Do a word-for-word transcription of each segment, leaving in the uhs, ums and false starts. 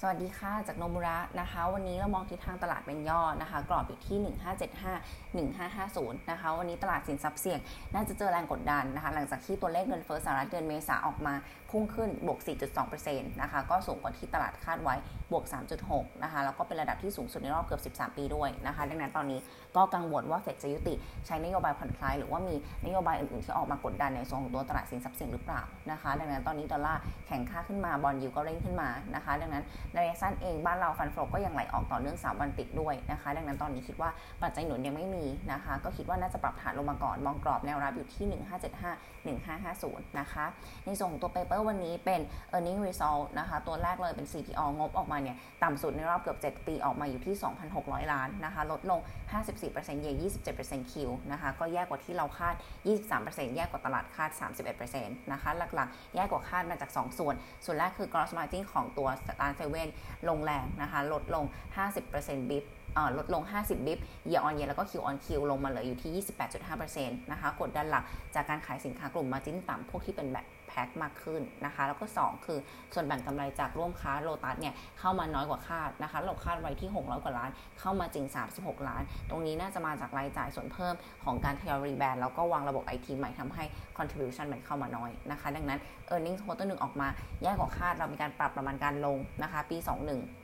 สวัสดีค่ะจาก Nomura นะคะวันนี้เรามองทิศทางตลาดเป็นย่อนะคะกรอบอยู่ที่หนึ่งพันห้าร้อยเจ็ดสิบห้า หนึ่งพันห้าร้อยห้าสิบนะคะวันนี้ตลาดสินทรัพย์เสี่ยงน่าจะเจอแรงกดดันนะคะหลังจากที่ตัวเลขเงินเฟ้อสหรัฐเดือนเมษาออกมาพุ่งขึ้นบวก สี่จุดสองเปอร์เซ็นต์ นะคะก็สูงกว่าที่ตลาดคาดไว้บวก สามจุดหก นะคะแล้วก็เป็นระดับที่สูงสุดในรอบเกือบสิบสามปีด้วยนะคะดังนั้นตอนนี้ก็กังวลว่าเฟดจะยุติใช้นโยบายผ่อนคลายหรือว่ามีนโยบายอื่นๆที่ออกมากดดันในส่วนของตัวตลาดสินทรัพย์เสี่ยงหรือเปล่านะคะดังนั้นตอนนี้ดอลลาร์แข็งค่าขึ้นมาบอนด์ยิลด์ก็เร่งขึ้นมานะคะดังนั้นในระยะสั้นเองบ้านเราฟันโฟก็ยังไหลออกต่อเนื่องสามวันติดด้วยนะคะดังนั้นตอนนี้คิดว่าปัจจัยหนุนยังไม่มีนะคะก็คิดว่าน่าจะปรับฐานลงมาก่อนมองกรอบแนวรับอยู่ที่ หนึ่งพันห้าร้อยเจ็ดสิบห้า หนึ่งพันห้าร้อยห้าสิบ นะคะในส่งตัวเปเปอร์วันนี้เป็น earning result นะคะตัวแรกเลยเป็น ซี พี อาร์ งบออกมาเนี่ยต่ำสุดในรอบเกือบเจ็ดปีออกมาอยู่ที่ สองพันหกร้อย ล้านนะคะลดลง ห้าสิบสี่เปอร์เซ็นต์ year ยี่สิบเจ็ดเปอร์เซ็นต์ Q นะคะก็แย่กว่าที่เราคาด ยี่สิบสามเปอร์เซ็นต์ แย่กว่าตลาดคาด สามสิบเอ็ดเปอร์เซ็นต์ นะคะหลักๆแย่กว่าคาดมาจากสองส่วนส่วนแรกคือ gross margin ของตัวลงแรงนะคะลดลง ห้าสิบเปอร์เซ็นต์ บิปลดลง ห้าสิบ บิป year on year แล้วก็ Q on Q ลงมาเหลืออยู่ที่ ยี่สิบแปดจุดห้าเปอร์เซ็นต์ นะคะกดดันหลักจากการขายสินค้ากลุ่ม margin ต่ำพวกที่เป็นแบบแพ็คมากขึ้นนะคะแล้วก็สองคือส่วนแบ่งกำไรจากร่วมค้าโลตัสเนี่ยเข้ามาน้อยกว่าคาดนะคะเราคาดไว้ที่หกร้อยกว่าล้านเข้ามาจริงสามสิบหกล้านตรงนี้น่าจะมาจากรายจ่ายส่วนเพิ่มของการทยอยรีแบรนด์แล้วก็วางระบบ ไอ ที ใหม่ทำให้ contribution มันเข้ามาน้อยนะคะดังนั้น earnings quarter หนึ่งออกมาแย่กว่าคาดเรามีการปรับประมาณการลงนะคะปีสองพันสิบเอ็ด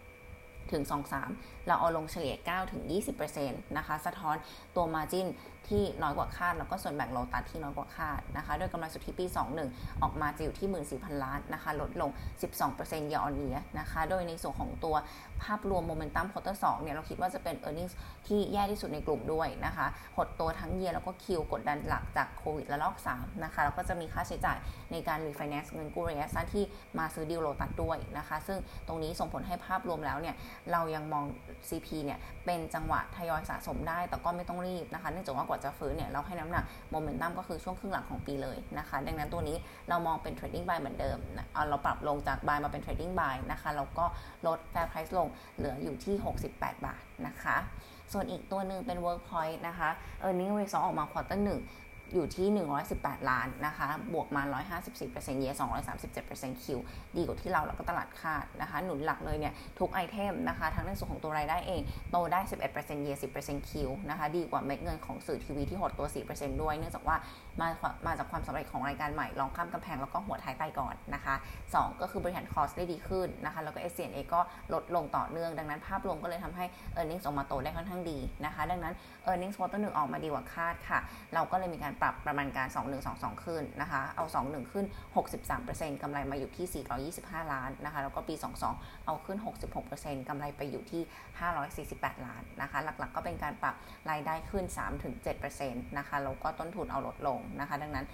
ถึง สองจุดสาม เราเอาลงเฉลี่ย เก้าถึงยี่สิบเปอร์เซ็นต์ นะคะสะท้อนตัว margin ที่น้อยกว่าคาดแล้วก็ส่วนแบ่งโลตัสที่น้อยกว่าคาดนะคะโดยกำไรสุทธิปีสองพันสิบเอ็ดออกมาจะอยู่ที่ หนึ่งหมื่นสี่พัน ล้านนะคะลดลง สิบสองเปอร์เซ็นต์ year on year นะคะโดยในส่วนของตัวภาพรวม momentum quarter สองเนี่ยเราคิดว่าจะเป็น earnings ที่แย่ที่สุดในกลุ่มด้วยนะคะหดตัวทั้ง year แล้วก็ Q กดดันหลักจากโควิดระลอกสามนะคะแล้วก็จะมีค่าใช้จ่ายในการ refinance เงินกู้ระยะสั้นที่มาซื้อดีลโลตัสด้วยนะคะซึ่งตรงนี้ส่งผลให้ภาพรวมแล้วเนี่ยเรายังมอง ซี พี เนี่ยเป็นจังหวะทยอยสะสมได้แต่ก็ไม่ต้องรีบนะคะเนื่องจากว่ากว่าจะฟื้นเนี่ยเราให้น้ำหนักโมเมนตัมก็คือช่วงครึ่งหลังของปีเลยนะคะดังนั้นตัวนี้เรามองเป็น trading buy เหมือนเดิมเอาเราปรับลงจาก buy มาเป็น trading buy นะคะแล้วก็ลด fair price ลงเหลืออยู่ที่หกสิบแปดบาทนะคะส่วนอีกตัวหนึ่งเป็น work point นะคะ earning result ออกมา quarter หนึ่งอยู่ที่หนึ่งร้อยสิบแปดล้านนะคะบวกมา หนึ่งร้อยห้าสิบสี่เปอร์เซ็นต์ year สองร้อยสามสิบเจ็ดเปอร์เซ็นต์ Q ดีกว่าที่เราแล้วก็ตลาดคาดนะคะหนุนหลักเลยเนี่ยทุกไอเทมนะคะทั้งในส่วนของตัวรายได้เองโตได้ สิบเอ็ดเปอร์เซ็นต์ year สิบเปอร์เซ็นต์ Q นะคะดีกว่าเม็ดเงินของสื่อทีวีที่หดตัว สี่เปอร์เซ็นต์ ด้วยเนื่องจากว่ามามาจากความสำเร็จของรายการใหม่ลองข้ามกำแพงแล้วก็หัวท้ายใต้ก่อนนะคะสองก็คือบริหารคอสได้ดีขึ้นนะคะแล้วก็ เอส จี เอ็น เอ ก็ลดลงต่อเนื่องดังนั้นภาพรวมก็เลยทำให้ earnings ออกมาโตได้ค่อนข้างดีนะคะดังนั้น earnings quarter หนึ่งออกมาดีกว่าคาดค่ะเราก็เลยมีการปรับประมาณการ สองพันหนึ่งร้อยยี่สิบสอง ขึ้นนะคะเอา สองพันหนึ่งร้อย ขึ้น หกสิบสามเปอร์เซ็นต์ กำไรมาอยู่ที่ สี่ร้อยยี่สิบห้า ล้านนะคะแล้วก็ปี สองพันสอง เอาขึ้น หกสิบหกเปอร์เซ็นต์ กำไรไปอยู่ที่ ห้าร้อยสี่สิบแปด ล้านนะคะหลักๆก็เป็นการปรับรายได้ขึ้น สามถึงเจ็ดเปอร์เซ็นต์ นะคะแล้วก็ต้นทุนเอาลดลงนะคะดังนั้น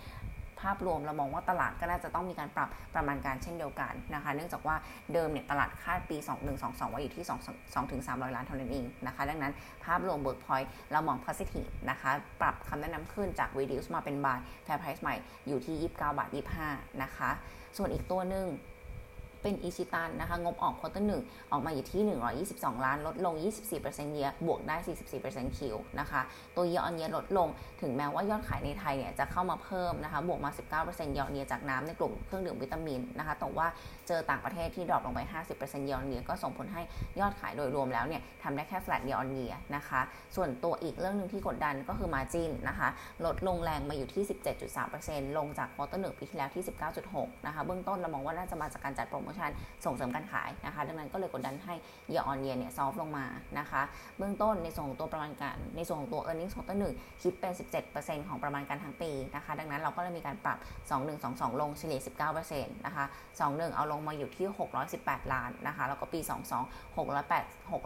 ภาพรวมเรามองว่าตลาดก็น่าจะต้องมีการปรับประมาณการเช่นเดียวกันนะคะเนื่องจากว่าเดิมเนี่ยตลาดคาดปีสองพันหนึ่งร้อยยี่สิบสองไว้อยู่ที่ สองถึงสามร้อย ล้านเท่านั้นเองนะคะดังนั้นภาพรวม Work Point เรามอง positive นะคะปรับคำแนะนำขึ้นจาก reduce มาเป็น buy fair price ใหม่อยู่ที่ ยี่สิบเก้าจุดยี่สิบห้า นะคะส่วนอีกตัวนึงเป็นอิชิตันนะคะงบออกควอเตอร์หนึ่งออกมาอยู่ที่หนึ่งร้อยยี่สิบสองล้านลดลง ยี่สิบสี่เปอร์เซ็นต์ เยียร์บวกได้ สี่สิบสี่เปอร์เซ็นต์ คิวนะคะตัว year on year ลดลงถึงแม้ว่ายอดขายในไทยเนี่ยจะเข้ามาเพิ่มนะคะบวกมา สิบเก้าเปอร์เซ็นต์ year on year จากน้ำในกลุ่มเครื่องดื่มวิตามินนะคะแต่ว่าเจอต่างประเทศที่ดรอปลงไป ห้าสิบเปอร์เซ็นต์ year on year ก็ส่งผลให้ยอดขายโดยรวมแล้วเนี่ยทำได้แค่ flat year on year นะคะส่วนตัวอีกเรื่องนึงที่กดดันก็คือ margin นะคะลดลงแรงมาอยู่ที่ สิบเจ็ดจุดสามเปอร์เซ็นต์ ลงจากควอเตอร์หนึ่งปีที่แล้วที่ สิบเก้าจุดหก นะคะเบื้องต้นเรามองว่าน่าจะมาจากการจัดโปรโมชั่นส่งเสริมการขายนะคะดังนั้นก็เลยกดดันให้ year on year เนี่ยซอฟลงมานะคะเบื้องต้นในส่วนของตัวประมาณการในส่วนของตัว earnings ของตัวหนึ่งคิดเป็น สิบเจ็ดเปอร์เซ็นต์ ของประมาณการทั้งปีนะคะดังนั้นเราก็เลยมีการปรับ สองพันหนึ่งร้อยยี่สิบสอง ลงเฉลี่ย สิบเก้าเปอร์เซ็นต์ นะคะ สองพันหนึ่งร้อยยี่สิบสอง เอาลงมาอยู่ที่หกร้อยสิบแปดล้านนะคะแล้วก็ปี สองพันสอง หกร้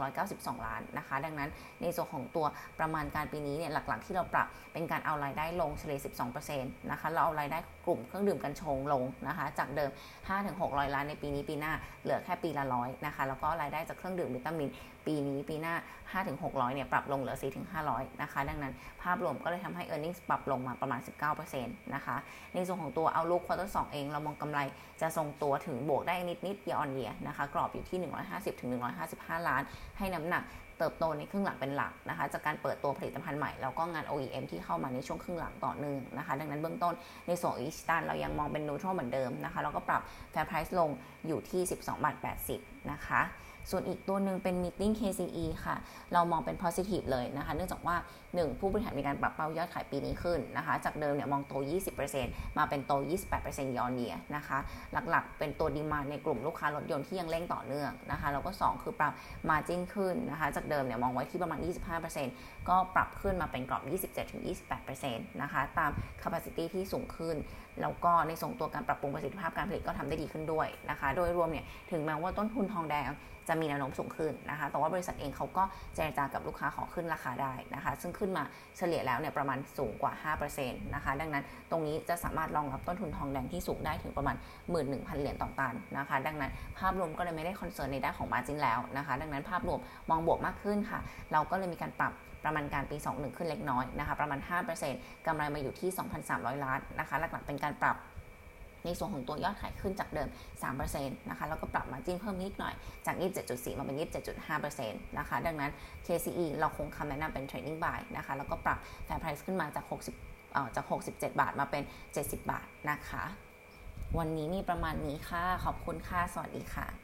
อยแปดสิบสองล้านนะคะดังนั้นในส่วนของตัวประมาณการปีนี้เนี่ยหลักๆที่เราปรับเป็นการเอารายได้ลงเฉลี่ย สิบสองเปอร์เซ็นต์ นะคะเราเอารายได้กลุ่มเครื่องดื่มกัญชงลงนะคะจากเดิม ห้าถึงหกร้อย ล้านในปีนี้ปีหน้าเหลือแค่ปีละร้อยนะคะแล้วก็รายได้จากเครื่องดื่มวิตามินปีนี้ปีหน้า ห้าถึงหกร้อย เนี่ยปรับลงเหลือ สี่ถึงห้าร้อย นะคะดังนั้นภาพรวมก็เลยทำให้ earnings ปรับลงมาประมาณ สิบเก้าเปอร์เซ็นต์ นะคะในส่วนของตัว outlook quarter สองเองเรามองกำไรจะทรงตัวถึงบวกได้นิดๆ year on year นะคะกรอบอยู่ที่ หนึ่งร้อยห้าสิบถึงหนึ่งร้อยห้าสิบห้า ล้านให้น้ำหนักเติบโตในครึ่งหลังเป็นหลักนะคะจากการเปิดตัวผลิตภัณฑ์ใหม่แล้วก็งาน โอ อี เอ็ม ที่เข้ามาในช่วงครึ่งหลังต่อเนื่องนะคะดังนั้นเบื้องต้นในส่วนอิชิตันเรายังมองเป็น neutral เหมือนเดิมนะคะแล้วก็ปรับ fair price ลง อยู่ที่ สิบสองจุดแปดศูนย์ นะคะส่วนอีกตัวหนึ่งเป็น Meeting เค ซี อี ค่ะเรามองเป็น positive เลยนะคะเนื่องจากว่า หนึ่ง. ผู้บริหารมีการปรับเป้ายอดขายปีนี้ขึ้นนะคะจากเดิมเนี่ยมองโต ยี่สิบเปอร์เซ็นต์ มาเป็นโต ยี่สิบแปดเปอร์เซ็นต์ ย้อนเยียนะคะหลักๆเป็นตัว demand ในกลุ่มลูกค้ารถยนต์ที่ยังเร่งต่อเนื่องนะคะแล้วก็ สอง. คือปรับ margin ขึ้นนะคะจากเดิมเนี่ยมองไว้ที่ประมาณ ยี่สิบห้าเปอร์เซ็นต์ ก็ปรับขึ้นมาเป็นกรอบ ยี่สิบเจ็ดถึงยี่สิบแปดเปอร์เซ็นต์ นะคะตาม capacity ที่สูงขึ้นแล้วก็ในส่วนตัวการปรับปรุงประสิทธิภาพการผลิตก็ทำได้ดีขึ้นด้วยนะคะโดยรวมเนี่ยถึงแม้ว่าต้นทุนทองแดงจะมีแนวโน้มสูงขึ้นนะคะแต่ว่าบริษัทเองเขาก็เจรจากับลูกค้าขอขึ้นราคาได้นะคะซึ่งขึ้นมาเฉลี่ยแล้วเนี่ยประมาณสูงกว่า ห้าเปอร์เซ็นต์ นะคะดังนั้นตรงนี้จะสามารถรองรับต้นทุนทองแดงที่สูงได้ถึงประมาณ หนึ่งหมื่นหนึ่งพัน เหรียญต่อตันนะคะดังนั้นภาพรวมก็เลยไม่ได้คอนเซิร์นในด้านของมาร์จิ้นแล้วนะคะดังนั้นภาพรวมมองบวกมากขึ้นค่ะเราก็เลยมีการปรับประมาณการปีสองหนึ่งขึ้นเล็กน้อยนะคะประมาณ ห้าเปอร์เซ็นต์ กำไรมาอยู่ที่ สองพันสามร้อย ล้านนะคะหลักๆเป็นการปรับในส่วนของตัวยอดขายขึ้นจากเดิม สามเปอร์เซ็นต์ นะคะแล้วก็ปรับมาร์จิ้นเพิ่มนิดหน่อยจาก ยี่สิบเจ็ดจุดสี่ มาเป็น ยี่สิบเจ็ดจุดห้าเปอร์เซ็นต์ นะคะดังนั้น เค ซี อี เราคงคำแนะนำเป็น Trading Buy นะคะแล้วก็ปรับ Fair Price ขึ้นมาจาก 60 เอ่อ จาก หกสิบเจ็ดบาทมาเป็น เจ็ดสิบบาทนะคะวันนี้มีประมาณนี้ค่ะขอบคุณค่ะสวัสดีค่ะ